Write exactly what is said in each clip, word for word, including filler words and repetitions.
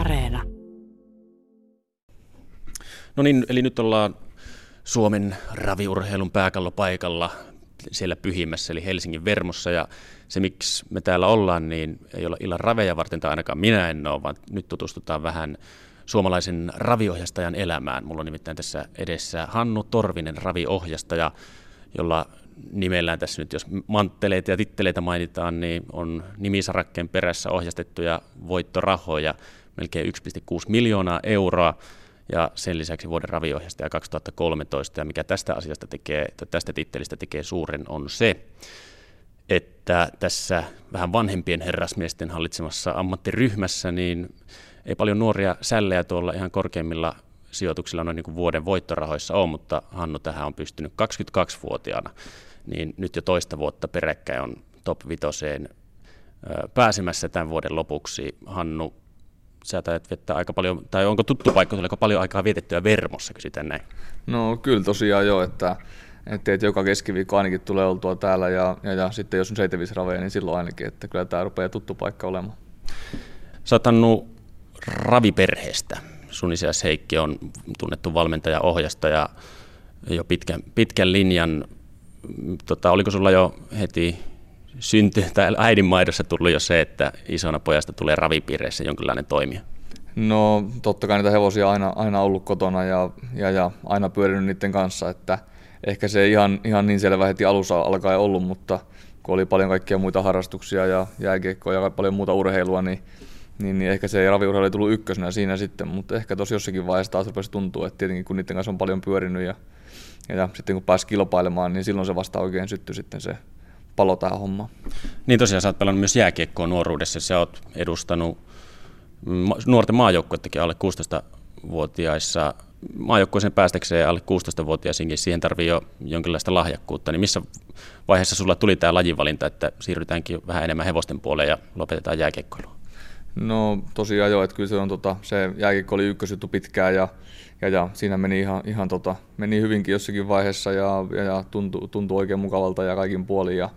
Areena. No niin, eli nyt ollaan Suomen raviurheilun pääkallopaikalla siellä pyhimmässä, eli Helsingin Vermussa. Ja se, miksi me täällä ollaan, niin ei ole illan raveja varten, tai ainakaan minä en ole, vaan nyt tutustutaan vähän suomalaisen raviohjastajan elämään. Mulla on nimittäin tässä edessä Hannu Torvinen, raviohjastaja, jolla nimellään tässä nyt, jos mantteleita ja titteleitä mainitaan, niin on nimisarakkeen perässä ohjastettuja voittorahoja, melkein yksi pilkku kuusi miljoonaa euroa, ja sen lisäksi vuoden raviohjastaja kaksituhattakolmetoista, ja mikä tästä asiasta tekee, tästä tittelistä tekee suuren, on se, että tässä vähän vanhempien herrasmiesten hallitsemassa ammattiryhmässä, niin ei paljon nuoria sällejä tuolla ihan korkeimmilla sijoituksilla noin niin kuin vuoden voittorahoissa on, mutta Hannu tähän on pystynyt kaksikymmentäkaksivuotiaana, niin nyt jo toista vuotta peräkkäin on top vitoseen pääsemässä tämän vuoden lopuksi. Hannu, sä taidat viettää aika paljon, tai onko tuttu paikka, tuleeko paljon aikaa vietettyä Vermossa, kysytään näin? No kyllä tosiaan joo, että, että joka keskiviikko ainakin tulee oltua täällä, ja, ja, ja sitten jos on seitsemäs raveja, niin silloin ainakin, että kyllä tämä rupeaa tuttu paikka olemaan. Sä oot, Hannu, raviperheestä. Sun isäs Heikki on tunnettu valmentaja, ohjastaja jo pitkän, pitkän linjan. Tota, oliko sulla jo heti synty, tai äidinmaidossa tullut jo se, että isona pojasta tulee ravipiireissä jonkinlainen toimija? No totta kai niitä hevosia aina, aina ollut kotona ja, ja, ja aina pyörinyt niiden kanssa. Että ehkä se ei ihan, ihan niin selvä heti alussa alkaen ollut, mutta kun oli paljon kaikkia muita harrastuksia ja jääkiekkoa ja paljon muuta urheilua, niin Niin, niin ehkä se raviurheilu ei tullut ykkösenä siinä sitten, mutta ehkä tosi jossakin vaiheessa taas rupesi tuntua, että tietenkin kun niiden kanssa on paljon pyörinyt ja, ja sitten kun pääsi kilpailemaan, niin silloin se vasta oikein syttyi sitten se palo tähän hommaan. Niin tosiaan sä oot pelannut myös jääkiekkoa nuoruudessa, sä oot edustanut nuorten maajoukkuettakin alle kuusitoistavuotiaissa. Maajoukkueeseen päästäkseen alle kuusitoistavuotiaisiinkin, siihen tarvii jo jonkinlaista lahjakkuutta, niin missä vaiheessa sulla tuli tämä lajivalinta, että siirrytäänkin vähän enemmän hevosten puoleen ja lopetetaan jääkiekkoilua? No tosiaan joo, että kyllä se on tota, se jääkiekko oli ykkösjuttu pitkään ja, ja, ja siinä meni ihan, ihan tota, meni hyvinkin jossakin vaiheessa ja, ja, ja tuntui, tuntui oikein mukavalta ja kaikin puolin ja,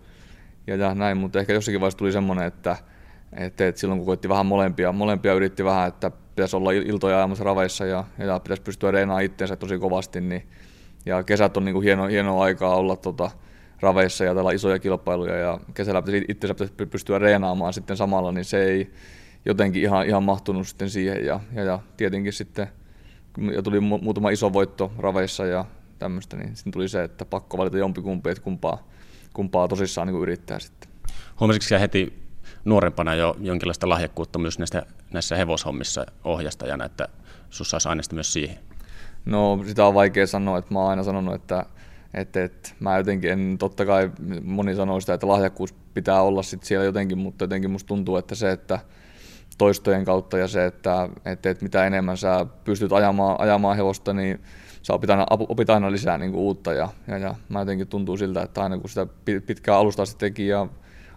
ja, ja näin, mutta ehkä jossakin vaiheessa tuli semmoinen, että, että, että silloin kun koitti vähän molempia, molempia yritti vähän, että pitäisi olla iltoja ajamassa raveissa ja, ja pitäisi pystyä reenaamaan itseensä tosi kovasti, niin, ja kesät on niin kuin hieno, hienoa aikaa olla tota, raveissa ja täällä isoja kilpailuja ja kesällä pitäisi, itsensä pitäisi pystyä reenaamaan sitten samalla, niin se ei jotenkin ihan, ihan mahtunut sitten siihen ja, ja, ja tietenkin sitten ja tuli mu- muutama iso voitto raveissa ja tämmöistä, niin sitten tuli se, että pakko valita jompikumpi, että kumpaa, kumpaa tosissaan niin kuin yrittää sitten. Huomasitko sä heti nuorempana jo jonkinlaista lahjakkuutta myös näistä, näissä hevoshommissa ohjastajana, että sussa olisi aineista myös siihen? No sitä on vaikea sanoa, että mä oon aina sanonut, että Että, että mä jotenkin en, totta kai moni sanoo sitä, että lahjakkuus pitää olla sit siellä jotenkin, mutta jotenkin musta tuntuu, että se, että toistojen kautta ja se, että, että, että mitä enemmän sä pystyt ajamaan, ajamaan hevosta, niin sä opit aina, opit aina lisää niin kuin uutta. Ja, ja, ja mä jotenkin tuntuu siltä, että aina kun sitä pitkää alusta asti teki ja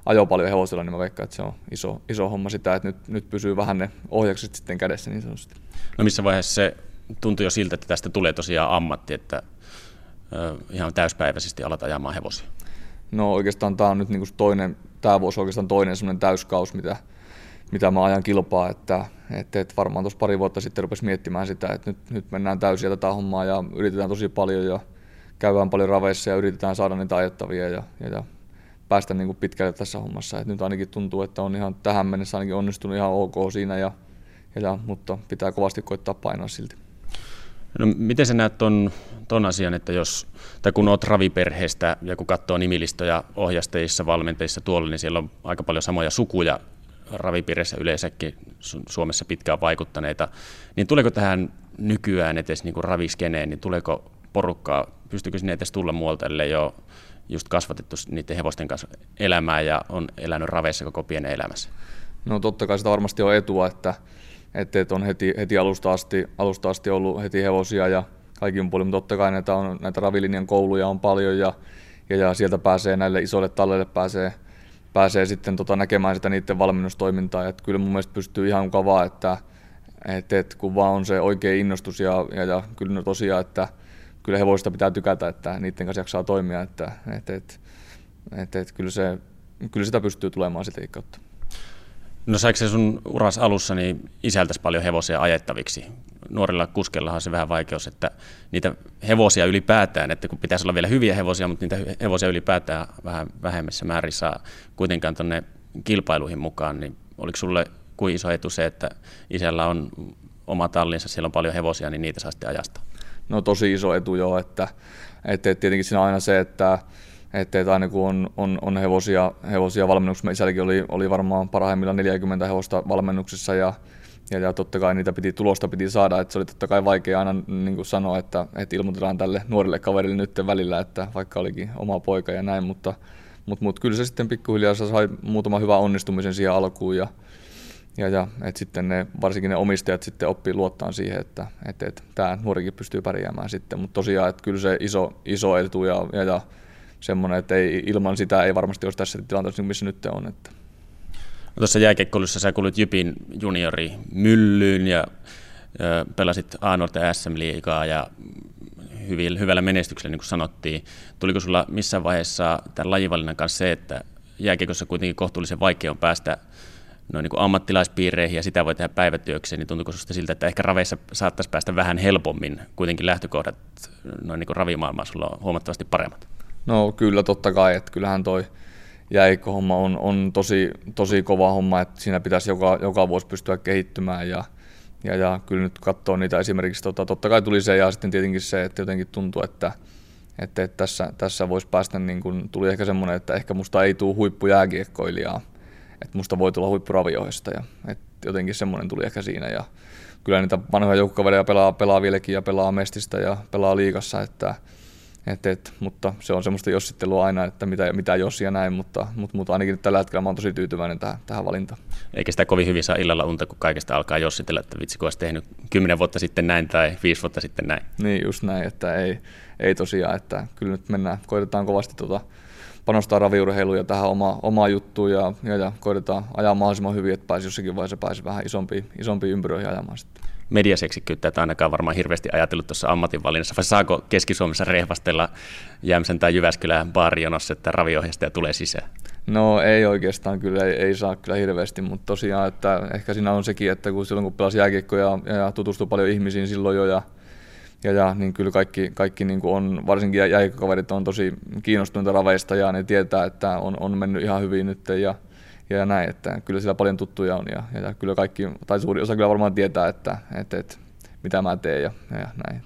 ajoi paljon hevosilla, niin mä veikkaan, että se on iso, iso homma sitä, että nyt, nyt pysyy vähän ne ohjakset sitten kädessä niin sanotusti. No missä vaiheessa se tuntui jo siltä, että tästä tulee tosiaan ammatti, että ihan täyspäiväisesti alat ajamaan hevosia? No oikeastaan tämä on nyt niinku toinen, tämä vuosi oikeastaan toinen semmoinen täyskaus, mitä, mitä mä ajan kilpaa, että et, et varmaan tuossa pari vuotta sitten rupesi miettimään sitä, että nyt, nyt mennään täysiä tätä hommaa ja yritetään tosi paljon ja käydään paljon raveissa ja yritetään saada niitä ajettavia ja, ja, ja päästä niinku pitkälle tässä hommassa. Et nyt ainakin tuntuu, että on ihan tähän mennessä ainakin onnistunut ihan ok siinä, ja, ja, mutta pitää kovasti koittaa painaa silti. No, miten sä näet ton, ton asian, että jos, tai kun olet raviperheestä ja kun katsoo nimilistoja ohjastajissa, valmentajissa tuolla, niin siellä on aika paljon samoja sukuja ravipiirissä yleensäkin Suomessa pitkään vaikuttaneita, niin tuleeko tähän nykyään edes niin kuin raviskeneen, niin tuleeko porukkaa, pystyykö sinne edes tulla muualta, ellei ole just kasvatettu niiden hevosten kanssa elämää ja on elänyt raveissa koko pienen elämässä? No totta kai sitä varmasti on etua, että Että et on heti, heti alusta, asti, alusta asti ollut heti hevosia ja kaikin puolin, mutta totta kai näitä, on, näitä ravilinjan kouluja on paljon ja, ja, ja sieltä pääsee näille isoille talleille pääsee, pääsee sitten tota näkemään sitä niiden valmennustoimintaa. Et kyllä mun mielestä pystyy ihan mukavaa, että et, et kun vaan on se oikea innostus ja, ja, ja kyllä no tosiaan, että kyllä hevosista pitää tykätä, että niiden kanssa jaksaa toimia, että et, et, et, et, kyllä, se, kyllä sitä pystyy tulemaan sitä kautta. No saiko se sun uras alussa niin isältäsi paljon hevosia ajettaviksi? Nuorilla kuskellahan on se vähän vaikeus, että niitä hevosia ylipäätään, että kun pitäisi olla vielä hyviä hevosia, mutta niitä hevosia ylipäätään vähän vähemmässä määrin saa kuitenkaan tuonne kilpailuihin mukaan, niin oliko sulle kuin iso etu se, että isällä on oma tallinsa, siellä on paljon hevosia, niin niitä saa sitten ajastaa? No tosi iso etu joo, että, että tietenkin siinä on aina se, että Että, että aina kun on, on, on hevosia, hevosia valmennuksessa, meidän isälläkin oli, oli varmaan parhaimmillaan neljäkymmentä hevosta valmennuksessa ja, ja, ja totta kai niitä piti, tulosta piti saada, että se oli totta kai vaikea aina niin kuin sanoa, että, että ilmoitetaan tälle nuorelle kaverille nyt välillä, että vaikka olikin oma poika ja näin, mutta, mutta, mutta kyllä se sitten pikkuhiljaa sai muutaman hyvän onnistumisen siihen alkuun ja, ja, ja että sitten ne, varsinkin ne omistajat sitten oppii luottaan siihen, että, että, että tämä nuorikin pystyy pärjäämään sitten, mutta tosiaan, että kyllä se iso, iso etu ja, ja, ja semmoinen, että ei, ilman sitä ei varmasti olisi tässä tilanteessa, missä nyt on. Että. No, tuossa jääkiekkoilussa sä kuulit Jypin juniori myllyyn ja ö, pelasit A-nuorten S M-liigaa ja hyvillä, hyvällä menestyksellä, niin kuin sanottiin. Tuliko sulla missään vaiheessa tämän lajivalinnan kanssa se, että jääkiekossa kuitenkin kohtuullisen vaikea on päästä no, niin kuin ammattilaispiireihin ja sitä voi tehdä päivätyökseen, niin tuntuiko susta siltä, että ehkä raveissa saattaisi päästä vähän helpommin, kuitenkin lähtökohdat no, niin kuin ravimaailmaa sulla on huomattavasti paremmat? No kyllä totta kai, että kyllähän toi jääkiekkohomma on, on tosi, tosi kova homma, että siinä pitäisi joka, joka vuosi pystyä kehittymään ja, ja, ja kyllä nyt katsoo niitä esimerkiksi, tota, totta kai tuli se ja sitten tietenkin se, että jotenkin tuntuu, että, että, että tässä, tässä voisi päästä, niin kun tuli ehkä semmoinen, että ehkä musta ei tule huippujääkiekkoilijaa, että musta voi tulla huippuravioista ja että jotenkin semmoinen tuli ehkä siinä ja kyllä niitä vanhoja joukkokavereja pelaa, pelaa vieläkin ja pelaa mestistä ja pelaa liigassa, että Et, et, mutta se on semmoista jossittelua aina, että mitä, mitä jos ja näin, mutta, mutta, mutta ainakin tällä hetkellä mä oon tosi tyytyväinen tähän, tähän valintaan. Eikä sitä kovin hyvin saa illalla unta, kun kaikesta alkaa jossitella, että vitsi kun olisi tehnyt kymmenen vuotta sitten näin tai viisi vuotta sitten näin. Niin just näin, että ei, ei tosiaan, että kyllä nyt mennään, koitetaan kovasti tuota, panostaa raviurheiluun ja tähän oma, omaa juttuun ja, ja, ja koitetaan ajaa mahdollisimman hyvin, että pääsi jossakin vaiheessa pääsi vähän isompiin, isompiin ympyröihin ajamaan sitten. Mediaseksikkyyttä, että ainakaan varmaan hirveästi ajatellut tuossa ammatinvalinnassa, vai saako Keski-Suomessa rehvastella Jämsän tai Jyväskylän baarijonossa, että raviohjaistaja tulee sisään? No ei oikeastaan, kyllä ei, ei saa kyllä hirveästi, mutta tosiaan, että ehkä siinä on sekin, että kun silloin kun pelasi jääkiekkoja ja, ja tutustui paljon ihmisiin silloin jo, ja, ja, ja niin kyllä kaikki, kaikki niin kuin on, varsinkin jääkiekkokaverit on tosi kiinnostuneita raveista ja ne tietää, että on, on mennyt ihan hyvin nyt ja ja näin, että kyllä siellä paljon tuttuja on ja, ja kyllä kaikki, tai suuri osa kyllä varmaan tietää, että, että, että mitä mä teen ja, ja näin.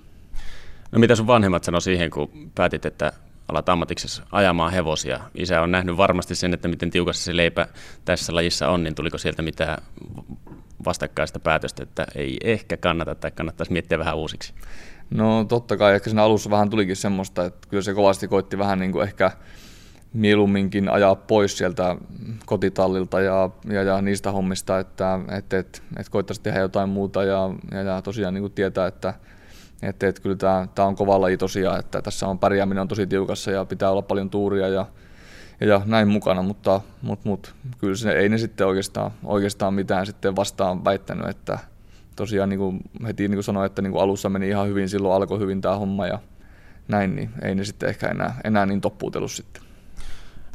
No mitä sun vanhemmat sanoi siihen, kun päätit, että alat ammatiksessa ajamaan hevosia? Isä on nähnyt varmasti sen, että miten tiukassa se leipä tässä lajissa on, niin tuliko sieltä mitään vastakkaista päätöstä, että ei ehkä kannata tai kannattaisi miettiä vähän uusiksi? No totta kai, ehkä siinä alussa vähän tulikin semmoista, että kyllä se kovasti koitti vähän niin kuin ehkä mieluumminkin ajaa pois sieltä kotitallilta ja, ja, ja niistä hommista, että et, et, et koittaisi tehdä jotain muuta ja, ja, ja tosiaan niin kuin tietää, että et, et, kyllä tämä on kova laji tosiaan, että tässä on pärjääminen on tosi tiukassa ja pitää olla paljon tuuria ja, ja, ja näin mukana, mutta mut, mut, kyllä se, ei ne sitten oikeastaan, oikeastaan mitään sitten vastaan väittänyt, että tosiaan niin kuin heti niin kuin sanoin, että niin kuin alussa meni ihan hyvin, silloin alkoi hyvin tämä homma ja näin, niin ei ne sitten ehkä enää, enää niin toppuutellut sitten.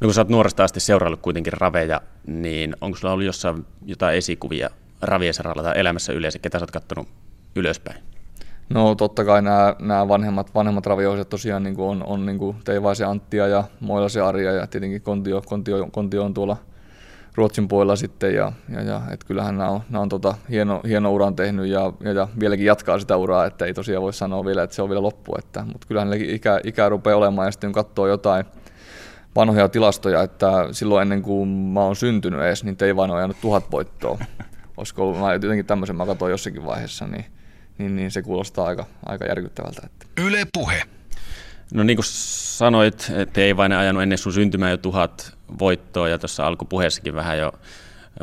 No kun sä oot nuoresta asti seuraillut kuitenkin raveja, niin onko sulla ollut jossain jotain esikuvia ravien saralla tai elämässä yleensä? Ketä sä oot kattonut ylöspäin? No totta kai nämä, nämä vanhemmat, vanhemmat raviohjat tosiaan niin on, on niin Teivaisen Anttia ja Moilaisen Arja ja tietenkin Kontio, Kontio, Kontio on tuolla Ruotsin puolella sitten. Ja, ja, ja, et kyllähän nämä on, nämä on tota hieno, hieno uran tehnyt ja, ja, ja vieläkin jatkaa sitä uraa, että ei tosiaan voi sanoa vielä, että se on vielä loppu. Että, mutta kyllähän ikä, ikä rupeaa olemaan ja sitten katsoo jotain vanhoja tilastoja, että silloin ennen kuin mä oon syntynyt edes, niin Teivainen on ajanut tuhat voittoa. Olisiko ollut, mä jotenkin tämmöisen mä katsoin jossakin vaiheessa, niin, niin, niin se kuulostaa aika, aika järkyttävältä. Yle Puhe. No niin kuin sanoit, Teivainen on ajanut ennen sun syntymää jo tuhat voittoa, ja tuossa alkupuheessakin vähän jo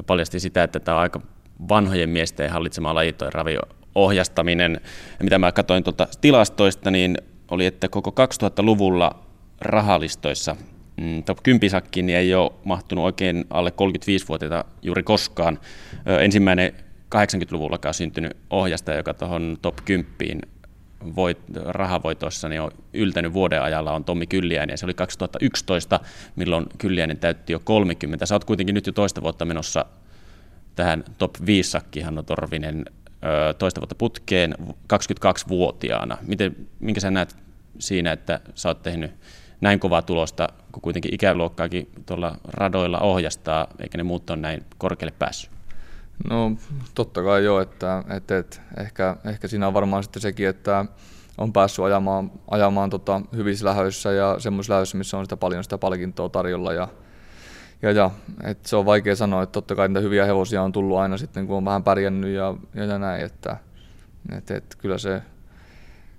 paljasti sitä, että tämä on aika vanhojen miesten hallitsema laji toi raviohjastaminen. Ja mitä mä katsoin tuolta tilastoista, niin oli, että koko kaksituhattaluvulla rahalistoissa top kymmenen sakkiin niin ei ole mahtunut oikein alle kolmekymmentäviisivuotiaita juuri koskaan. Ensimmäinen kahdeksankymmentäluvullakaan syntynyt ohjastaja, joka tuohon top kymmenen voit, rahavoitoissa niin on yltänyt vuoden ajalla, on Tommi Kyllijäinen. Se oli kaksituhattayksitoista, milloin Kyllijäinen täytti jo kolmekymmentä. Sä oot kuitenkin nyt jo toista vuotta menossa tähän top viisi-sakkiin Hannu Torvinen toista vuotta putkeen kaksikymmentäkaksivuotiaana. Miten, minkä sä näet siinä, että sä oot tehnyt näin kovaa tulosta, kun kuitenkin ikäluokkaakin tuolla radoilla ohjastaa, eikä ne muut ole näin korkealle päässyt? No totta kai joo, että, että, että ehkä, ehkä siinä on varmaan sitten sekin, että on päässyt ajamaan, ajamaan tota, hyvissä lähöissä ja semmoisissa lähöissä, missä on sitä paljon sitä palkintoa tarjolla. Ja, ja, ja, että se on vaikea sanoa, että totta kai niitä hyviä hevosia on tullut aina sitten, kun on vähän pärjännyt ja, ja näin. Että, että, että kyllä se...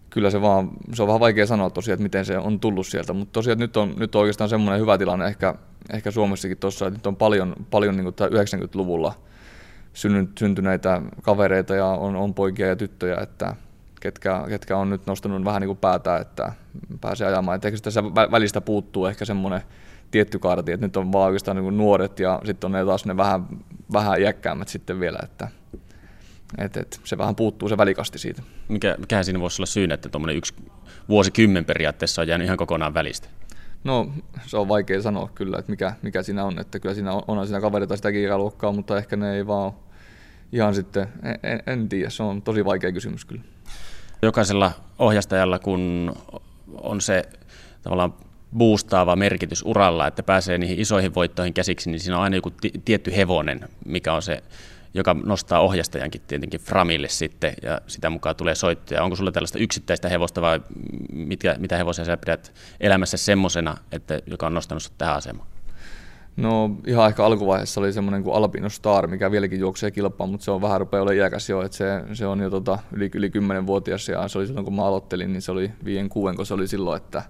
Kyllä se vaan, se on vähän vaikea sanoa tosiaan, että miten se on tullut sieltä, mutta tosiaan nyt on, nyt on oikeastaan semmoinen hyvä tilanne ehkä, ehkä Suomessakin tuossa, että nyt on paljon, paljon niin kuin yhdeksänkymmentäluvulla syntyneitä kavereita ja on, on poikia ja tyttöjä, että ketkä, ketkä on nyt nostanut vähän niin kuin päätä, että pääsee ajamaan. Et ehkä tässä välistä puuttuu ehkä semmoinen tietty kaarti, että nyt on vaan oikeastaan niin kuin nuoret ja sitten on ne taas ne vähän, vähän iäkkäämmät sitten vielä, että... Et, et, se vähän puuttuu se välikasti siitä. Mikä, mikähän siinä voisi olla syynä, että tuommoinen yksi vuosikymmen periaatteessa on jäänyt ihan kokonaan välistä? No se on vaikea sanoa kyllä, että mikä, mikä siinä on. Että kyllä siinä on, onhan siinä kavereita sitäkin ikäluokkaa, mutta ehkä ne ei vaan ihan sitten, en, en tiedä, se on tosi vaikea kysymys kyllä. Jokaisella ohjastajalla kun on se tavallaan boostaava merkitys uralla, että pääsee niihin isoihin voittoihin käsiksi, niin siinä on aina joku t- tietty hevonen, mikä on se... joka nostaa ohjastajankin tietenkin framille sitten, ja sitä mukaan tulee soittoja. Onko sulla tällaista yksittäistä hevosta, vai mitkä, mitä hevosia sä pidät elämässä semmosena, että joka on nostanut sut tähän asemaan? No ihan ehkä alkuvaiheessa oli semmoinen kuin Alpino Star, mikä vieläkin juoksee kilpaa, mutta se on vähän rupeaa olemaan iäkäs jo, että se, se on jo tota, yli, yli kymmenvuotias, ja se oli silloin kun mä aloittelin, niin se oli viiden kuuden, kun se oli silloin, että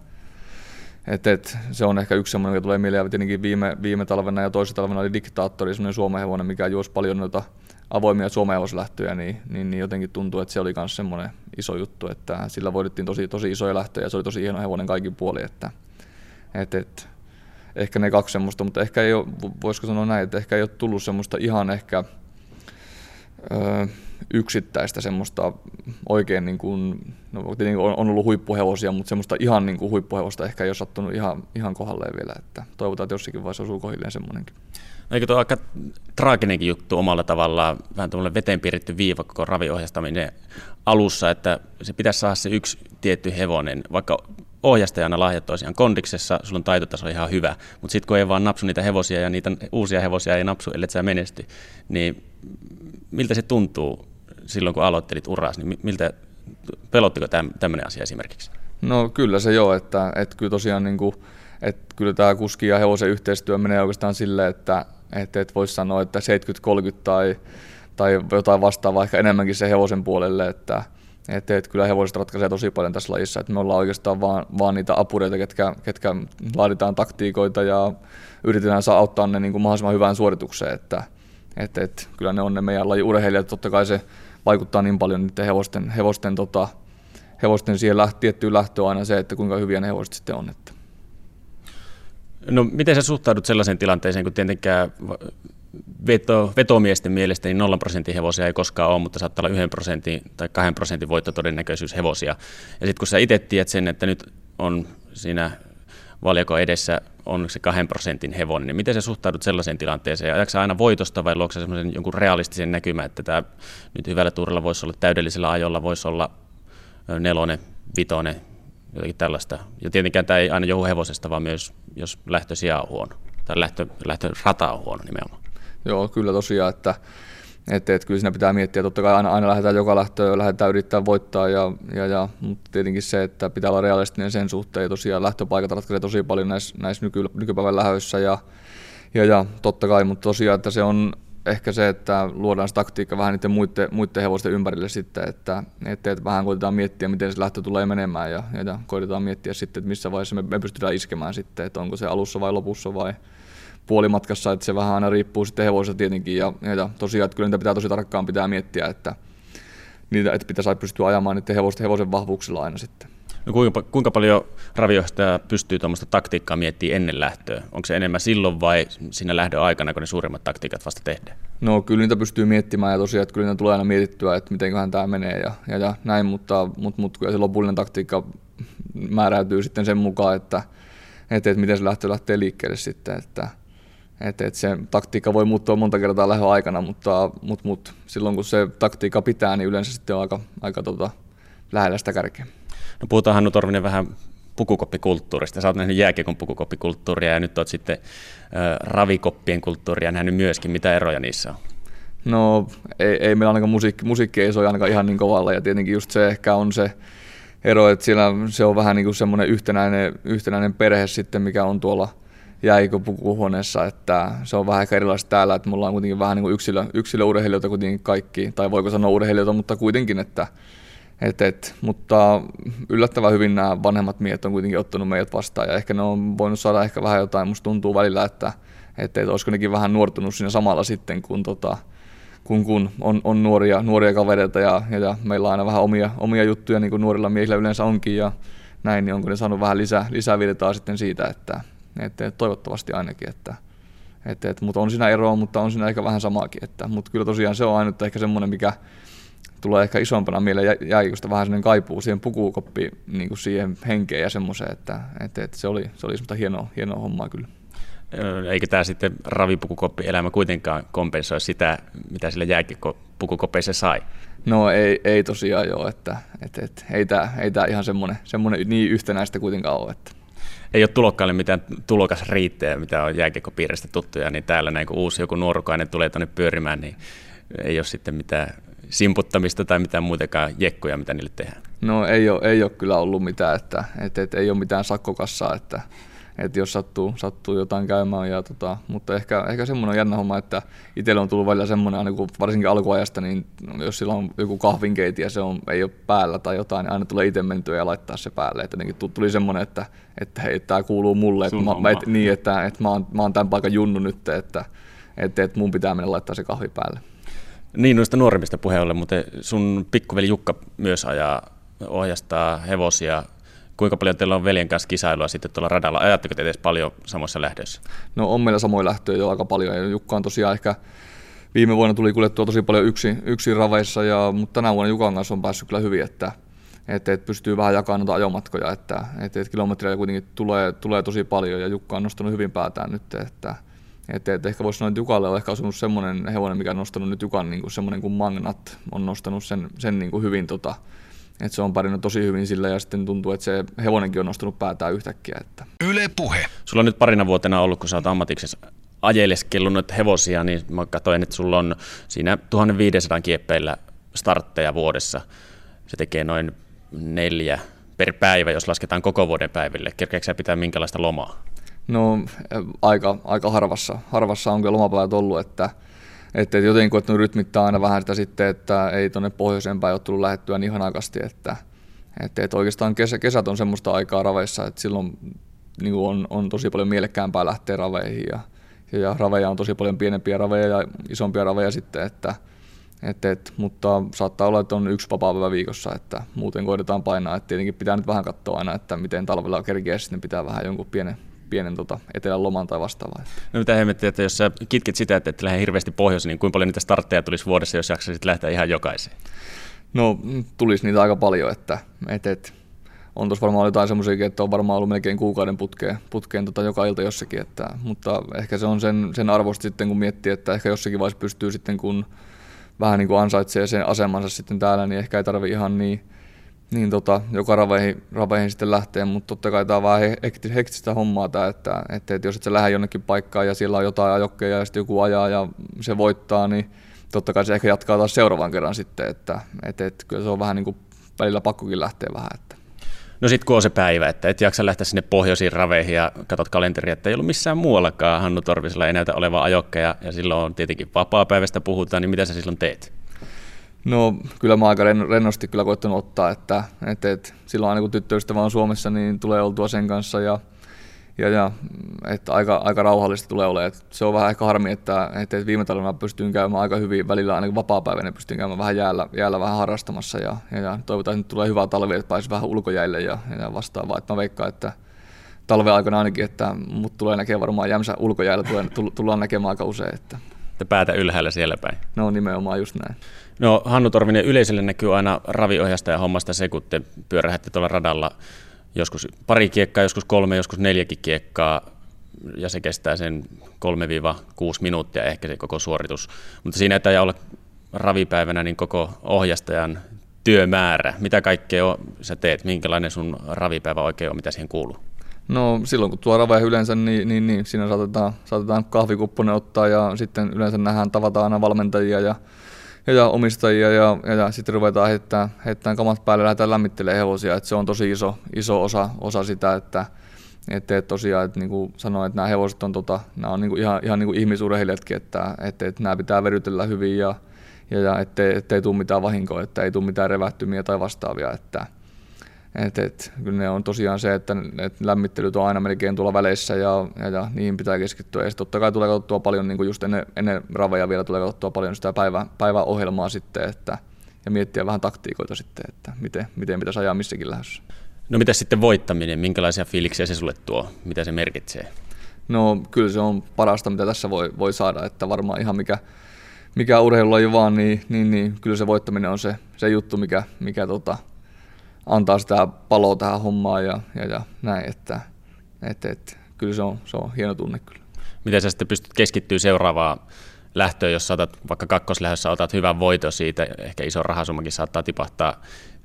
Et, et, se on ehkä yksi semmoinen, joka tulee mieleen. Tietenkin viime, viime talvena ja toisessa talvena oli Diktaattori, semmoinen suomenhevonen, mikä juosi paljon noita avoimia suomenhevoslähtöjä, niin, niin, niin jotenkin tuntuu, että se oli myös semmoinen iso juttu, että sillä voidettiin tosi, tosi isoja lähtöjä ja se oli tosi hieno hevonen kaikin puolin. Että, et, et, ehkä ne kaksi semmoista, mutta ehkä ei ole, voisiko sanoa näin, että ehkä ei ole tullut semmoista ihan ehkä ö, yksittäistä semmoista oikein niin kuin, no tietenkin on ollut huippuhevosia, mutta semmoista ihan niin kuin huippuhevosta ehkä ei ole sattunut ihan, ihan kohdalleen vielä, että toivotaan, että jossakin vaiheessa osuu kohdilleen semmoinenkin. No eikö tuo aika traaginenkin juttu omalla tavallaan, vähän tuollainen veteen piirretty viiva koko raviohjastaminen alussa, että se pitäisi saada se yksi tietty hevonen, vaikka ohjastajana lahjat olisi ihan kondiksessa, sulla on taitotaso ihan hyvä, mutta sitten kun ei vaan napsu niitä hevosia ja niitä uusia hevosia ei napsu, ellei sä menesty, niin miltä se tuntuu silloin, kun aloittelit uras, niin miltä, pelottiko tämmöinen asia esimerkiksi? No kyllä se joo, että, että kyllä tosiaan niin kuin, että kyllä tämä kuski ja hevosen yhteistyö menee oikeastaan silleen, että, että et voisi sanoa, että seitsemänkymmentä kolmekymmentä tai, tai jotain vastaavaa ehkä enemmänkin se hevosen puolelle, että että et, kyllä hevoset ratkaisee tosi paljon tässä lajissa, että me ollaan oikeastaan vaan, vaan niitä apureita, ketkä, ketkä laaditaan taktiikoita ja yritetään saa auttaa ne niin kuin mahdollisimman hyvään suoritukseen, että Et, et, kyllä ne on ne meidän lajiurheilijat, totta kai se vaikuttaa niin paljon niiden hevosten, hevosten, tota, hevosten siihen läht, tiettyyn lähtöön aina se, että kuinka hyviä ne hevoset sitten on. Että. No miten sä suhtaudut sellaiseen tilanteeseen, kun tietenkään veto, vetomiesten mielestä niin nolla prosentin hevosia ei koskaan ole, mutta saattaa olla yhden prosentin tai kahden prosentin voittotodennäköisyys hevosia. Ja sitten kun sä itse tiedät sen, että nyt on siinä valiokon edessä on se kahden prosentin hevonen, niin miten sä suhtaudut sellaiseen tilanteeseen? Ajatko sä aina voitosta vai luokse semmoisen jonkun realistisen näkymän, että tämä nyt hyvällä tuurilla voisi olla täydellisellä ajolla, voisi olla nelonen, vitonen, jotakin tällaista. Ja tietenkään tämä ei aina johdu hevosesta, vaan myös jos lähtösijaa on huono, tai lähtö, lähtörata on huono nimenomaan. Joo, kyllä tosiaan, että, että, että kyllä siinä pitää miettiä. Totta kai aina, aina lähdetään joka lähtöön, lähdetään yrittämään voittaa, ja, ja, ja, mutta tietenkin se, että pitää olla realistinen sen suhteen, ja tosiaan lähtöpaikat ratkaisee tosi paljon näissä, näissä nyky, nykypäivän lähöissä, ja, ja, ja totta kai, mutta tosiaan, että se on ehkä se, että luodaan se taktiikka vähän niiden muiden, muiden hevosten ympärille sitten, että, että, että vähän koitetaan miettiä, miten se lähtö tulee menemään, ja, ja koitetaan miettiä sitten, että missä vaiheessa me, me pystytään iskemään sitten, että onko se alussa vai lopussa vai puolimatkassa, että se vähän aina riippuu sitten hevosesta tietenkin, ja, ja tosiaan, että kyllä niitä pitää tosi tarkkaan pitää miettiä, että niitä että pitäisi pystyä ajamaan niiden hevosten, hevosen vahvuuksilla aina sitten. No kuinka, kuinka paljon raviohtaja pystyy tuommoista taktiikkaa miettimään ennen lähtöä? Onko se enemmän silloin vai siinä lähdön aikana, kun ne suurimmat taktiikat vasta tehdään? No kyllä niitä pystyy miettimään ja tosiaan, että kyllä niitä tulee aina mietittyä, että mitenköhän tämä menee ja, ja, ja näin, mutta, mutta, mutta kyllä se lopullinen taktiikka määräytyy sitten sen mukaan, että, että, että miten se lähtö lähtee liikkeelle sitten, että Et, et se taktiikka voi muuttua monta kertaa lähdön aikana, mutta mut, mut, silloin kun se taktiikka pitää, niin yleensä sitten on aika, aika tota, lähellä sitä kärkeä. No puhutaan, Hannu Torvinen, vähän pukukoppikulttuurista. Sä oot nähnyt jääkiekon pukukoppikulttuuria ja nyt oot sitten äh, ravikoppien kulttuuria nähnyt myöskin. Mitä eroja niissä on? No ei, ei meillä ainakaan musiikki, musiikki ei soi ainakaan ihan niin kovalla, ja tietenkin just se ehkä on se ero, että siellä se on vähän niin kuin semmoinen yhtenäinen, yhtenäinen perhe sitten, mikä on tuolla jääkiekon pukuhuoneessa, että se on vähän ehkä erilaista täällä, että me ollaan kuitenkin vähän niin kuin yksilö, yksilöurheilijoita kuitenkin kaikki, tai voiko sanoa urheilijoita, mutta kuitenkin, että Et, et, mutta yllättävän hyvin nämä vanhemmat miehet on kuitenkin ottanut meidät vastaan, ja ehkä ne on voinut saada ehkä vähän jotain, musta tuntuu välillä, että et, et, olisiko nekin vähän nuortunut siinä samalla sitten, kun, tota, kun, kun on, on nuoria, nuoria kavereita, ja, ja meillä on aina vähän omia, omia juttuja, niin kuin nuorilla miehillä yleensä onkin, ja näin, niin onko ne saanut vähän lisää, lisää virtaa sitten siitä, että et, et, toivottavasti ainakin, että et, et, mutta on siinä eroa, mutta on siinä ehkä vähän samaakin, että, mutta kyllä tosiaan se on ainut ehkä semmoinen, mikä tulee ehkä isompana mieleen jääkiekosta, vähän sellainen kaipuu siihen pukukoppiin, niin kuin siihen henkeen ja semmoiseen, että, että, että se oli, se oli semmoista hienoa, hienoa hommaa kyllä. Eikö tämä sitten ravipukukoppielämä kuitenkaan kompensoi sitä, mitä sillä jääkiekkopukukopeissa sai? No ei, ei tosiaan joo, että, että, että ei tämä ei tää ihan semmoinen, semmoinen niin yhtenäistä kuitenkaan ole. Että. Ei ole tulokkaille mitään tulokasriittejä, mitä on jääkiekkopiiristä tuttuja, niin täällä näin kun uusi joku nuorukainen tulee tuonne pyörimään, niin ei ole sitten mitään simputtamista tai mitään muitakaan jekkoja, mitä niille tehdään? No ei ole, ei ole kyllä ollut mitään, että et, et, ei ole mitään sakkokassaa, että et jos sattuu, sattuu jotain käymään. Ja, tota, mutta ehkä, ehkä semmoinen jännä homma, että itselle on tullut välillä semmoinen, aina kun, varsinkin alkuajasta, niin jos sillä on joku kahvinkeiti ja se on, ei ole päällä tai jotain, niin aina tulee itse mentyä ja laittaa se päälle. Et jotenkin tuli semmoinen, että, että hei, tämä kuuluu mulle, että mä, mä, et, niin, että, että mä, oon, mä oon tämän paikan junnu nyt, että, että, että mun pitää mennä laittaa se kahvi päälle. Niin, noista nuoremmista puheille, mutta sun pikkuveli Jukka myös ajaa, ohjastaa hevosia. Kuinka paljon teillä on veljen kanssa kisailua sitten tuolla radalla? Ajatteko te edes paljon samoissa lähdöissä? No on meillä samoja lähtöjä jo aika paljon, ja Jukka on tosiaan ehkä viime vuonna tuli kuljettua tosi paljon yksin, yksin raveissa, ja, mutta tänä vuonna Jukan kanssa on päässyt kyllä hyvin, että et, et pystyy vähän jakamaan noita ajomatkoja, että et, et kilometrejä kuitenkin tulee, tulee tosi paljon, ja Jukka on nostanut hyvin päätään nyt, että Et, et ehkä voisi sanoa, että Jukalle on ehkä osunut semmoinen hevonen, mikä on nostanut nyt Jukan, niin kuin semmoinen kuin Magnat on nostanut sen, sen niin kuin hyvin, tota, että se on pärjännyt tosi hyvin sillä, ja sitten tuntuu, että se hevonenkin on nostanut päätään yhtäkkiä. Että. Yle Puhe. Sulla on nyt parina vuotena ollut, kun sä oot ammatiksi ajeleskellunut hevosia, niin mä katsoin, että sulla on siinä tuhatviisisataa kieppeillä startteja vuodessa. Se tekee noin neljä per päivä, jos lasketaan koko vuoden päiville. Kerkeekö sä pitää minkälaista lomaa? No aika, aika harvassa. Harvassa on kyllä lomapäivät ollut, että, että jotenkin että rytmittää aina vähän sitä sitten, että ei tuonne pohjoiseen päin ole tullut lähdettyä niin ihanakasti, että, että, että oikeastaan kesä, kesät on semmoista aikaa raveissa, että silloin niin on, on tosi paljon mielekkäämpää lähteä raveihin, ja, ja raveja on tosi paljon pienempiä raveja ja isompia raveja sitten, että, että, että, mutta saattaa olla, että on yksi vapaapäivä viikossa, että muuten koitetaan painaa, että tietenkin pitää nyt vähän katsoa aina, että miten talvella kerkeä, sitten pitää vähän jonkun pienen pienen tota, etelän loman tai vastaavaa. No mitä hemmettiä, että jos sä kitkit sitä, että et lähde hirveästi pohjoisiin, niin kuinka paljon niitä startteja tulisi vuodessa, jos jaksaisit lähteä ihan jokaiseen? No tulisi niitä aika paljon, että et, et, on tuossa varmaan jotain semmoisia, että on varmaan ollut melkein kuukauden putkeen, putkeen tota, joka ilta jossakin, että, mutta ehkä se on sen, sen arvosta sitten, kun miettii, että ehkä jossakin vaiheessa pystyy sitten, kun vähän niin kuin ansaitsee sen asemansa sitten täällä, niin ehkä ei tarvitse ihan niin Niin tota, joka raveihin, raveihin sitten lähtee, mutta totta kai tämä on vähän hektistä hommaa tämä, että, että, että jos et sä lähde jonnekin paikkaan ja siellä on jotain ajokkeja ja sitten joku ajaa ja se voittaa, niin totta kai se ehkä jatkaa taas seuraavan kerran sitten, että, että, että kyllä se on vähän niin kuin välillä pakkokin lähtee vähän. Että. No sit kun on se päivä, että et jaksa lähteä sinne pohjoisiin raveihin ja katot kalenteria, että ei ollut missään muuallakaan Hannu Torvisella ei näytä olevaa ajokkeja ja silloin tietenkin vapaapäivästä puhutaan, niin mitä sä silloin teet? No kyllä mä aika rennosti kyllä koittanut ottaa, että et, et, silloin aina kun tyttöystävä on Suomessa, niin tulee oltua sen kanssa ja, ja, ja että aika, aika rauhallista tulee olemaan. Et se on vähän ehkä harmi, että et, et viime talvena pystyn käymään aika hyvin, välillä aina kun vapaapäivänä pystyn käymään vähän jäällä, jäällä vähän harrastamassa ja, ja, ja toivotaan, että nyt tulee hyvää talvea, että pääsisi vähän ulkojäille ja, ja vastaavaa. Et mä veikkaan, että talven aikana ainakin, että mut tulee näkemään varmaan Jämsä ulkojäillä, tullaan näkemään aika usein. Että. Että päätä ylhäällä siellä päin. No nimenomaan just näin. No Hannu Torvinen, yleisölle näkyy aina raviohjastajan hommasta se, kun te pyörähätte tuolla radalla joskus pari kiekkaa, joskus kolme, joskus neljäkin kiekkaa. ja se kestää sen kolme kuusi minuuttia ehkä se koko suoritus. Mutta siinä ei olla ravipäivänä niin koko ohjastajan työmäärä. Mitä kaikkea sä teet? Minkälainen sun ravipäivä oikein on? Mitä siihen kuuluu? No silloin kun tuo raveja yleensä, niin, niin, niin siinä saatetaan, saatetaan kahvikupponen ottaa ja sitten yleensä nähdään, tavataan aina valmentajia ja, ja, ja omistajia ja, ja, ja sitten ruvetaan heittämään, heittämään kamat päälle ja lähdetään lämmittelemään hevosia. Et se on tosi iso, iso osa, osa sitä, että ettei tosiaan, että niin kuin sanoin, että nämä hevoset on, tota, nämä on niin kuin ihan, ihan niin kuin ihmisurheilijatkin, että, että, että nämä pitää verytellä hyvin ja, ja, ja ettei, ettei tule mitään vahinkoa, että ei tule mitään revähtymiä tai vastaavia. Että, Et, et, kyllä ne on tosiaan se, että et lämmittelyt on aina melkein tuolla väleissä ja, ja, ja niihin pitää keskittyä. Ja sitten totta kai tulee katsottua paljon, niin kuin just ennen, ennen raveja vielä tulee katsottua paljon sitä päivä, päiväohjelmaa sitten, että, ja miettiä vähän taktiikoita sitten, että miten, miten pitäisi ajaa missäkin lähdössä. No mitä sitten voittaminen, minkälaisia fiiliksiä se sulle tuo, mitä se merkitsee? No kyllä se on parasta, mitä tässä voi, voi saada, että varmaan ihan mikä... mikä urheilulaji vaan, niin, niin, niin kyllä se voittaminen on se, se juttu, mikä, mikä tota, antaa sitä paloa tähän hommaan ja, ja, ja näin, että et, et, kyllä se on, se on hieno tunne kyllä. Miten sä sitten pystyt keskittyä seuraavaan lähtöön, jos otat, vaikka kakkoslähdössä otat hyvän voiton siitä, ehkä iso rahasummakin saattaa tipahtaa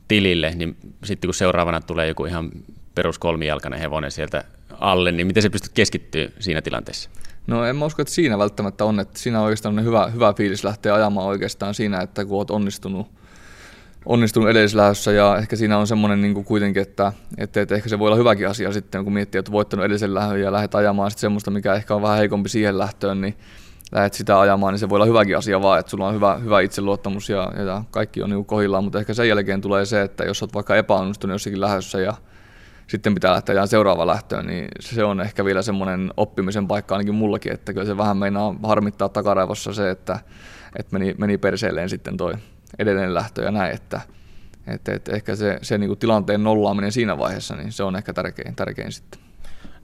tilille, niin sitten kun seuraavana tulee joku ihan perus kolmijalkainen hevonen sieltä alle, niin miten sä pystyt keskittyä siinä tilanteessa? No en mä usko, että siinä välttämättä on, että siinä on oikeastaan hyvä, hyvä fiilis lähteä ajamaan oikeastaan siinä, että kun oot onnistunut, onnistunut edellislähdössä ja ehkä siinä on semmoinen niin kuin kuitenkin, että, että, että ehkä se voi olla hyväkin asia sitten, kun miettii, että voittanut edellisen lähdön ja lähdet ajamaan sitten semmoista, mikä ehkä on vähän heikompi siihen lähtöön, niin lähdet sitä ajamaan, niin se voi olla hyväkin asia vaan, että sulla on hyvä, hyvä itseluottamus ja, ja kaikki on niin kuin kohdillaan, mutta ehkä sen jälkeen tulee se, että jos oot vaikka epäonnistunut jossakin lähdössä ja sitten pitää lähteä ihan seuraavaan lähtöön, niin se on ehkä vielä semmoinen oppimisen paikka ainakin mullakin, että kyllä se vähän meinaa harmittaa takaraivossa se, että, että meni, meni perseelleen sitten toi edellinen lähtö ja näin, että, että, että ehkä se, se niin kuin tilanteen nollaaminen siinä vaiheessa, niin se on ehkä tärkein, tärkein sitten.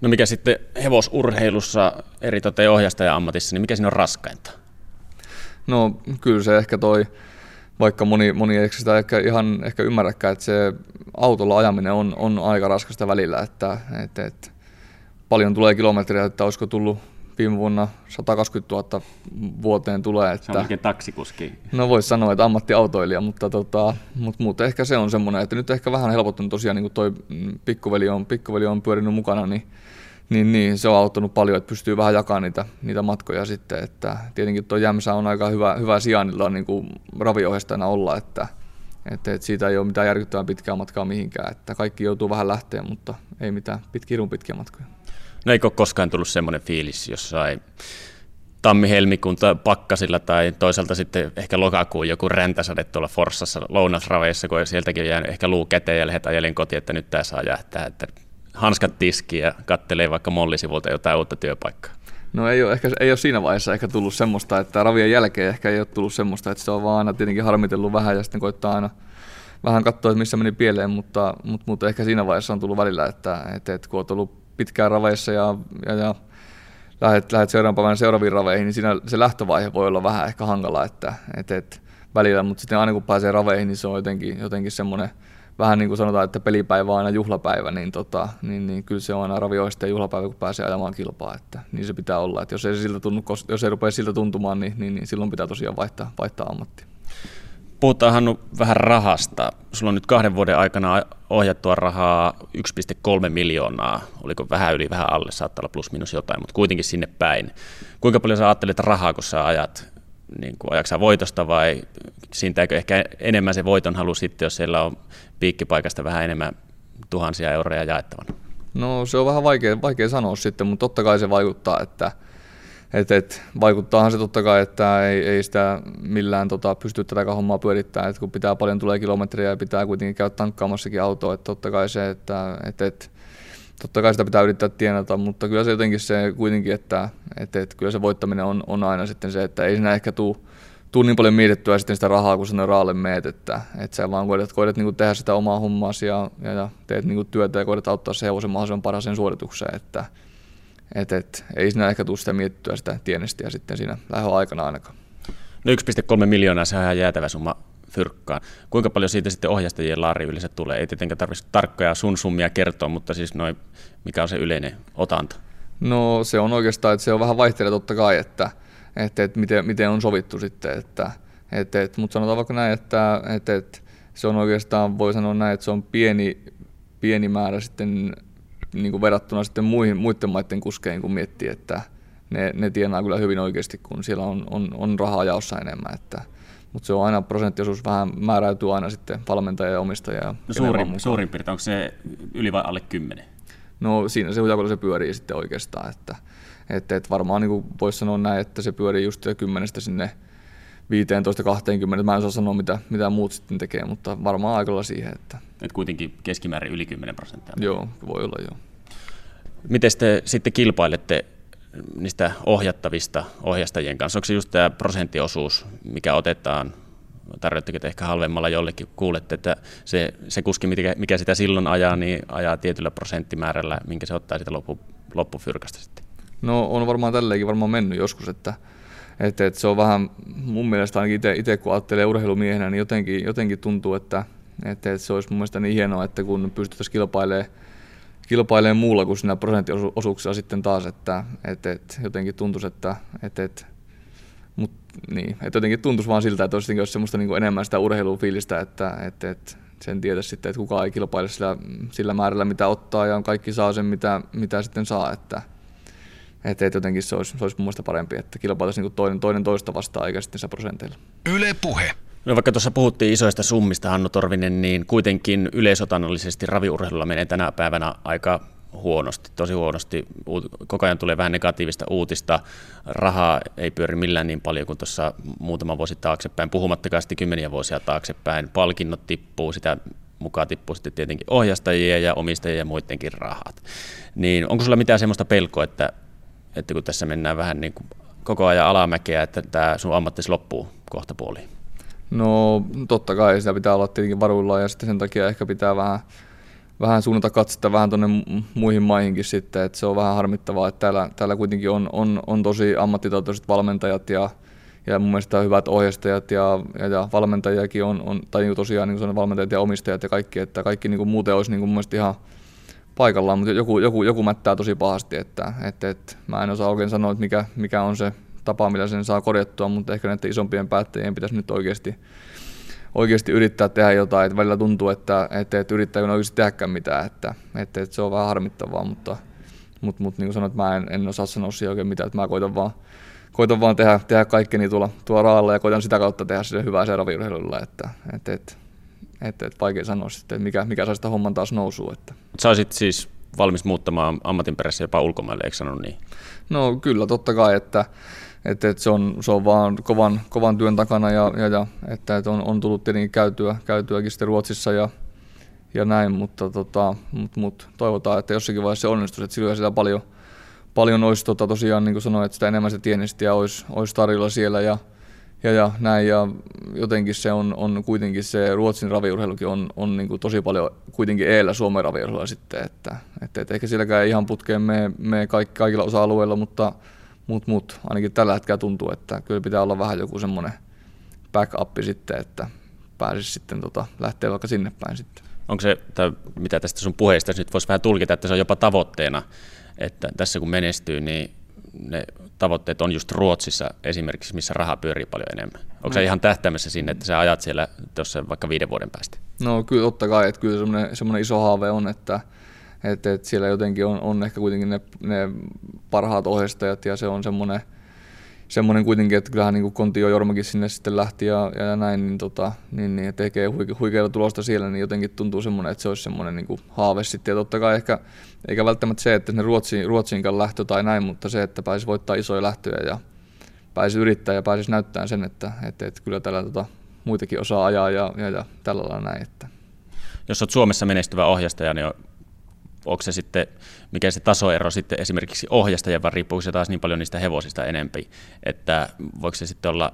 No mikä sitten hevosurheilussa, eri toteen ohjaaja-ammatissa, niin mikä siinä on raskainta? No kyllä se ehkä toi, vaikka moni, moni ei sitä ehkä ihan ehkä ymmärräkään, että se autolla ajaminen on, on aika raskasta välillä, että et, et, paljon tulee kilometriä, että olisiko tullut viime vuonna sata kaksikymmentätuhatta vuoteen tulee. Että, se on oikein taksikuski. No voisi sanoa, että ammattiautoilija, mutta, tota, mutta, mutta ehkä se on semmoinen, että nyt ehkä vähän helpottunut tosiaan, niin kuin toi pikkuveli on, pikkuveli on pyörinyt mukana, niin, niin, niin se on auttanut paljon, että pystyy vähän jakamaan niitä, niitä matkoja sitten, että tietenkin tuo Jämsä on aika hyvä, hyvä sijainnilla niin kuin raviohjastajana olla, että Että, että siitä ei ole mitään järkyttävän pitkää matkaa mihinkään, että kaikki joutuu vähän lähteä, mutta ei mitään pitkiirun pitkiä matkoja. No eikö ole koskaan tullut semmoinen fiilis jossain tammi-helmikuun pakkasilla tai toisaalta sitten ehkä lokakuun joku räntäsade tuolla Forssassa lounasraveissa, kun sieltäkin on jäänyt ehkä luu käteen ja lähdet ajelen kotiin, että nyt tämä saa jähtää, että hanskat tiskiin ja kattelee vaikka mollisivuilta jotain uutta työpaikkaa. No ei ole, ehkä, ei ole siinä vaiheessa ehkä tullut semmoista, että ravien jälkeen ehkä ei ole tullut semmoista, että se on vaan aina tietenkin harmitellut vähän ja sitten koittaa aina vähän katsoa, missä meni pieleen, mutta, mutta, mutta ehkä siinä vaiheessa on tullut välillä, että, että, että kun olet ollut pitkään raveissa ja, ja, ja lähdet, lähdet seuraavan päivänä seuraaviin raveihin, niin siinä se lähtövaihe voi olla vähän ehkä hankala, että, että, että välillä, mutta sitten aina kun pääsee raveihin, niin se on jotenkin, jotenkin semmoinen, vähän niin kuin sanotaan, että pelipäivä on aina juhlapäivä, niin, tota, niin, niin kyllä se on aina ravioista ja juhlapäivä, kun pääsee ajamaan kilpaa. Että niin se pitää olla. Että jos ei se siltä tunnu, jos ei rupea siltä tuntumaan, niin, niin, niin silloin pitää tosiaan vaihtaa, vaihtaa ammattia. Puhutaan, Hannu, vähän rahasta. Sulla on nyt kahden vuoden aikana ohjattua rahaa yksi pilkku kolme miljoonaa. Oliko vähän yli, vähän alle, saattaa olla plus minus jotain, mutta kuitenkin sinne päin. Kuinka paljon sä ajattelet rahaa, kun sä ajat? Niin kuin, ajatko sä voitosta vai siintääkö ehkä enemmän se voiton halu sitten, jos siellä on piikkipaikasta vähän enemmän tuhansia euroja jaettavana? No se on vähän vaikea, vaikea sanoa sitten, mutta totta kai se vaikuttaa, että et, et, vaikuttaahan se totta kai, että ei, ei sitä millään tota, pysty tätäkään hommaa pyörittämään, että kun pitää paljon tulee kilometrejä ja pitää kuitenkin käydä tankkaamassakin autoa, että totta kai se, että et, et, totta kai sitä pitää yrittää tienata, mutta kyllä se jotenkin se kuitenkin, että, että, että kyllä se voittaminen on, on aina sitten se, että ei siinä ehkä tule niin paljon mietittyä sitten sitä rahaa, kun sinne raalle meet, että, että sä vaan koetat, koetat niin kuin tehdä sitä omaa hommaasi ja, ja teet niin kuin työtä ja koetat auttaa se hevosen mahdollisimman parhaaseen suoritukseen, että, että, että ei siinä ehkä tule sitä mietittyä sitä tienestiä sitten siinä lähdön aikana ainakaan. No yksi pilkku kolme miljoonaa, se on ihan jäätävä summa fyrkkaan. Kuinka paljon siitä sitten ohjastajien laari yleensä tulee? Ei tietenkään tarvitse tarkkoja sun summia kertoa, mutta siis noin, mikä on se yleinen otanta? No se on oikeastaan, että se on vähän vaihtelee totta kai, että, että, että miten, miten on sovittu sitten. Että, että, että, mutta sanotaan vaikka näin, että, että, että se on oikeastaan, voi sanoa näin, että se on pieni, pieni määrä sitten niin kuin verrattuna sitten muihin, muiden maiden kuskeihin, kun miettii, että ne, ne tienaa kyllä hyvin oikeasti, kun siellä on, on, on rahaa jaossa enemmän. Että, mutta se on aina prosenttiosuus vähän määräytyy aina sitten valmentaja ja omistaja. No suurin, suurin piirtein, onko se yli vai alle kymmenen? No siinä se hujakolla se pyörii sitten oikeastaan, että, että, että varmaan niin voisi sanoa näin, että se pyörii just kymmenestä sinne viisitoista kaksikymmentä, mä en osaa sanoa mitä, mitä muut sitten tekee, mutta varmaan aikalla siihen. Että et kuitenkin keskimäärin yli kymmenen prosenttia. Joo, voi olla joo. Miten te sitten kilpailette niistä ohjattavista ohjastajien kanssa? Onko se just tämä prosenttiosuus, mikä otetaan, tarjotteko te ehkä halvemmalla jollekin, kuulette, että se, se kuski, mikä sitä silloin ajaa, niin ajaa tietyllä prosenttimäärällä, minkä se ottaa sitä loppu, loppufyrkasta sitten? No on varmaan tälleenkin varmaan mennyt joskus, että Että, että se on vähän, mun mielestä ainakin itse kun ajattelee urheilumiehenä, niin jotenkin, jotenkin tuntuu, että, että, että se olisi mun mielestä niin hienoa, että kun pystyttäisiin kilpailemaan, kilpailemaan muulla kuin siinä prosenttiosuuksilla sitten taas, että, että, että jotenkin tuntuisi, että, että, että, mut, niin, että jotenkin tuntuisi vaan siltä, että olisi, olisi semmoista niin kuin enemmän sitä urheilufiilistä, että, että, että sen tietäisi sitten, että kukaan ei kilpaile sillä, sillä määrällä, mitä ottaa ja kaikki saa sen, mitä, mitä sitten saa, että Että et jotenkin se olisi, se olisi mun mielestä parempi, että kilpailtaisiin niinku toinen, toinen toista vastaan eikä sitten se prosenteilla. Yle Puhe. No vaikka tuossa puhuttiin isoista summista, Hannu Torvinen, niin kuitenkin yleisotannollisesti raviurheilulla menee tänä päivänä aika huonosti, tosi huonosti. Koko ajan tulee vähän negatiivista uutista. Rahaa ei pyöri millään niin paljon kuin tuossa muutama vuosi taaksepäin, puhumattakaan sitten kymmeniä vuosia taaksepäin. Palkinnot tippuu, sitä mukaan tippuu sitten tietenkin ohjastajia ja omistajia ja muidenkin rahat. Niin onko sulla mitään semmoista pelkoa, että että kun tässä mennään vähän niin kuin koko ajan alamäkeä, että tämä sun ammattis loppuu kohta puoliin? No totta kai, sitä pitää olla tietenkin varuillaan ja sitten sen takia ehkä pitää vähän, vähän suunnata katsetta vähän tuonne muihin maihinkin sitten, että se on vähän harmittavaa, että täällä, täällä kuitenkin on, on, on tosi ammattitaitoiset valmentajat ja, ja mun mielestä hyvät ohjastajat ja, ja, ja valmentajakin on, on tai niin kuin tosiaan niin kuin valmentajat ja omistajat ja kaikki, että kaikki niin kuin muuten olisi niin kuin mun mielestä ihan paikallaan, mutta joku, joku, joku mättää tosi pahasti, että et, et, mä en osaa oikein sanoa, että mikä, mikä on se tapa, millä sen saa korjattua, mutta ehkä näiden isompien päättäjien pitäisi nyt oikeasti, oikeasti yrittää tehdä jotain, että välillä tuntuu, että et, et yrittääkö ne oikeasti tehdäkään mitään, että et, et se on vähän harmittavaa, mutta mut, mut, niin kuin sanoin, että mä en, en osaa sanoa siihen oikein mitään, että mä koitan vaan, koitan vaan tehdä, tehdä kaikkeni tuolla, tuolla raalla ja koitan sitä kautta tehdä sille hyvää seuraviurheilulla, että et, et, Että et vaikea sanoa sitten, että mikä, mikä saa sitä homman taas nousua. Että. Sä olisit siis valmis muuttamaan ammatin perässä jopa ulkomaille, eikö sanonut niin? No kyllä, totta kai, että, että, että se, on, se on vaan kovan, kovan työn takana ja, ja, ja että, että on, on tullut tietenkin käytyä, käytyäkin sitten Ruotsissa ja, ja näin, mutta tota, mut, mut, toivotaan, että jossakin vaiheessa se onnistuisi, että silloin sitä paljon, paljon olisi tota, tosiaan, niin kuin sanoin, että sitä enemmän sitä tienestiä olisi, olisi tarjolla siellä ja Ja, ja, näin, ja jotenkin se on, on kuitenkin se Ruotsin raviurheilukin on, on niin kuin tosi paljon kuitenkin eellä Suomen raviurheilulla sitten, että et, et ehkä sielläkään ihan putkeen me, me kaikki, kaikilla osa-alueilla, mutta mut, mut, ainakin tällä hetkellä tuntuu, että kyllä pitää olla vähän joku semmoinen back-up sitten, että pääsisi sitten tota, lähteä vaikka sinne päin sitten. Onko se, tai mitä tästä sun puheesta nyt voisi vähän tulkita, että se on jopa tavoitteena, että tässä kun menestyy, niin ne tavoitteet on just Ruotsissa esimerkiksi, missä raha pyörii paljon enemmän. Onko no. sä ihan tähtäimessä sinne, että sä ajat siellä tuossa vaikka viiden vuoden päästä? No kyllä totta kai, että kyllä semmoinen, semmoinen iso haave on, että, että, että siellä jotenkin on, on ehkä kuitenkin ne, ne parhaat ohjastajat ja se on semmoinen, semmoinen kuitenkin, että kyllähän niin Kontio Jormakin sinne sitten lähti ja, ja näin, niin, tota, niin, niin tekee huikeaa tulosta siellä, niin jotenkin tuntuu semmoinen, että se olisi semmoinen niin kuin haave sitten. Ja totta kai ehkä, eikä välttämättä se, että sinne Ruotsiin, Ruotsiinkaan lähtö tai näin, mutta se, että pääsisi voittaa isoja lähtöjä ja pääsisi yrittää ja pääsisi näyttämään sen, että, että, että kyllä täällä tota, muitakin osaa ajaa ja, ja, ja tällä lailla näin. Että. Jos olet Suomessa menestyvä ohjastaja, niin on, onko se sitten, mikä se tasoero sitten esimerkiksi ohjastajan, vaan riippuuko se taas niin paljon niistä hevosista enempi, että voiko se sitten olla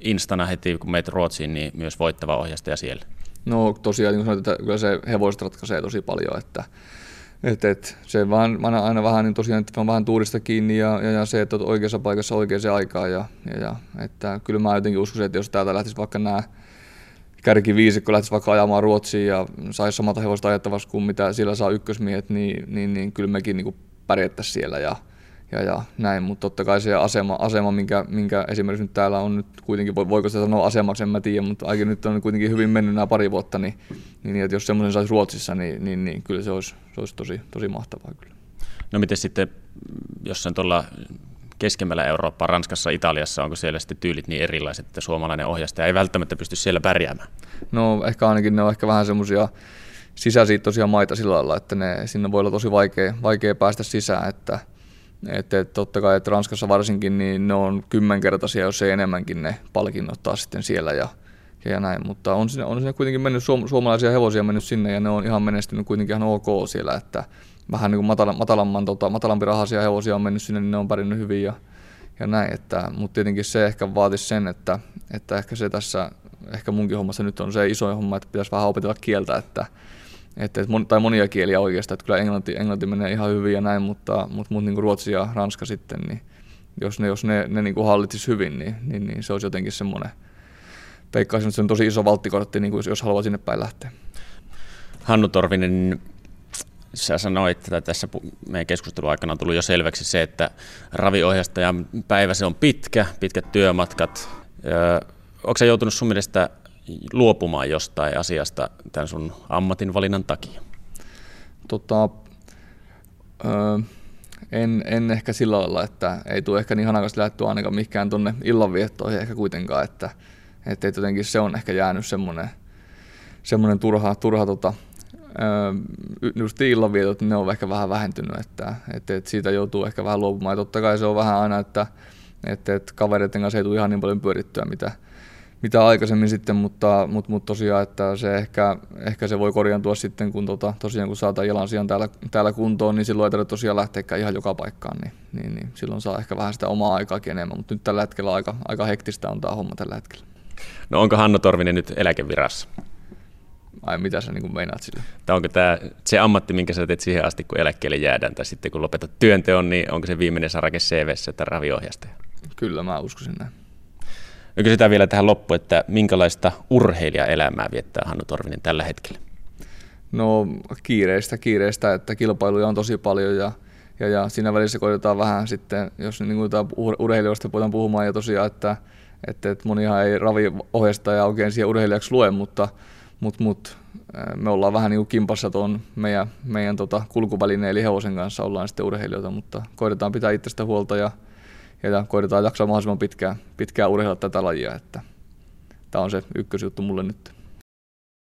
instana heti, kun menet Ruotsiin, niin myös voittava ohjastaja siellä? No tosiaan, niin kuin sanoit, että kyllä se hevoset ratkaisee tosi paljon, että, että, että se vaan, aina, aina vähän, niin tosiaan, että on vähän tuurista kiinni ja, ja, ja se, että olet oikeassa paikassa oikeaan aikaan ja, ja että kyllä mä jotenkin uskoisin, että jos täältä lähtisi vaikka nämä kärkiviisikko lähtisi vaikka ajamaan Ruotsiin ja saisi samalta hevosta ajattavaksi kuin mitä siellä saa ykkösmiehet, niin, niin, niin kyllä mekin niin pärjättäisiin siellä ja, ja, ja näin, mutta totta kai se asema, asema minkä, minkä esimerkiksi nyt täällä on nyt kuitenkin, voiko sitä sanoa asemaksi, en mä tiedä, mutta aika nyt on kuitenkin hyvin mennyt nämä pari vuotta, niin, niin että jos semmoisen saisi Ruotsissa, niin, niin, niin kyllä se olisi, se olisi tosi, tosi mahtavaa kyllä. No miten sitten, jos on tuolla keskemmällä Eurooppaa, Ranskassa, Italiassa, onko siellä sitten tyylit niin erilaiset, että suomalainen ohjaaja ei välttämättä pysty siellä pärjäämään? No ehkä ainakin ne on ehkä vähän semmoisia sisäsiittoisia maita sillä lailla, että ne, sinne voi olla tosi vaikea, vaikea päästä sisään, että että totta kai, että Ranskassa varsinkin, niin ne on kymmenkertaisia, jos ei enemmänkin ne palkinnot taas sitten siellä ja, ja näin, mutta on sinne, on sinne kuitenkin mennyt suom, suomalaisia hevosia mennyt sinne ja ne on ihan menestynyt kuitenkin ihan ok siellä, että vähän niin kuin matala, matalamman, tota, matalampi rahaisia hevosia on mennyt sinne, niin ne on pärjännyt hyvin ja, ja näin, että, mutta tietenkin se ehkä vaatisi sen, että, että ehkä se tässä, ehkä munkin hommassa nyt on se isoin homma, että pitäisi vähän opetella kieltä, että Että, tai monia kieliä oikeastaan, että kyllä englanti, englanti menee ihan hyvin ja näin, mutta, mutta mut, niin kuin ruotsi ja ranska sitten, niin jos ne, jos ne, ne niin kuin hallitsisi hyvin, niin, niin, niin se olisi jotenkin semmoinen, veikkaisin, että se on tosi iso valttikortti, niin kuin jos haluaa sinne päin lähteä. Hannu Torvinen, sä sanoit, että tässä meidän keskustelun aikana on tullut jo selväksi se, että raviohjastajan päivä se on pitkä, pitkät työmatkat. Öö, Onko sä joutunut sun mielestä luopumaan jostain asiasta tämän sun ammatin valinnan takia? Tota, öö, en, en ehkä sillä lailla, että ei tule ehkä niin hanakasti lähtöä ainakaan mihinkään tuonne illanviettoihin ehkä kuitenkaan, että et jotenkin se on ehkä jäänyt semmoinen, semmoinen turha, turha tota, öö, just illanvietot, ne on ehkä vähän vähentynyt, että et, et siitä joutuu ehkä vähän luopumaan. Ja totta kai se on vähän aina, että et, et kavereiden kanssa ei tule ihan niin paljon pyörittyä, mitä mitä aikaisemmin sitten, mutta, mutta, mutta tosiaan, että se ehkä, ehkä se voi korjaantua sitten, kun, tota, tosiaan, kun saataan jalansijan täällä, täällä kuntoon, niin silloin ei tarvitse tosiaan lähteäkään ihan joka paikkaan, niin, niin, niin silloin saa ehkä vähän sitä omaa aikaakin enemmän, mutta nyt tällä hetkellä aika, aika hektistä on tämä homma tällä hetkellä. No onko Hannu Torvinen nyt eläkevirassa? Ai mitä sä niin kuin meinaat sille? Tai onko tämä se ammatti, minkä sä teet siihen asti, kun eläkkeelle jäädään, tai sitten kun lopetat työnteon, niin onko se viimeinen sarake C V:ssä, että raviohjastaja? Kyllä mä uskoisin näin. No kysytään vielä tähän loppuun, että minkälaista urheilijaelämää viettää Hannu Torvinen tällä hetkellä? No kiireistä, kiireistä, että kilpailuja on tosi paljon ja, ja, ja siinä välissä koitetaan vähän sitten, jos niin kuin urheilijoista voidaan puhumaan ja tosiaan, että, että, että monihan ei raviohjastaja oikein siihen urheilijaksi lue, mutta mut, mut, me ollaan vähän niin kuin kimpassa tuon meidän, meidän tota kulkuvälineen eli hevosen kanssa ollaan sitten urheilijoita, mutta koitetaan pitää itsestä huolta ja Ja koitetaan jaksaa mahdollisimman pitkään, pitkään urheilla tätä lajia, että tämä on se ykkösjuttu mulle nyt.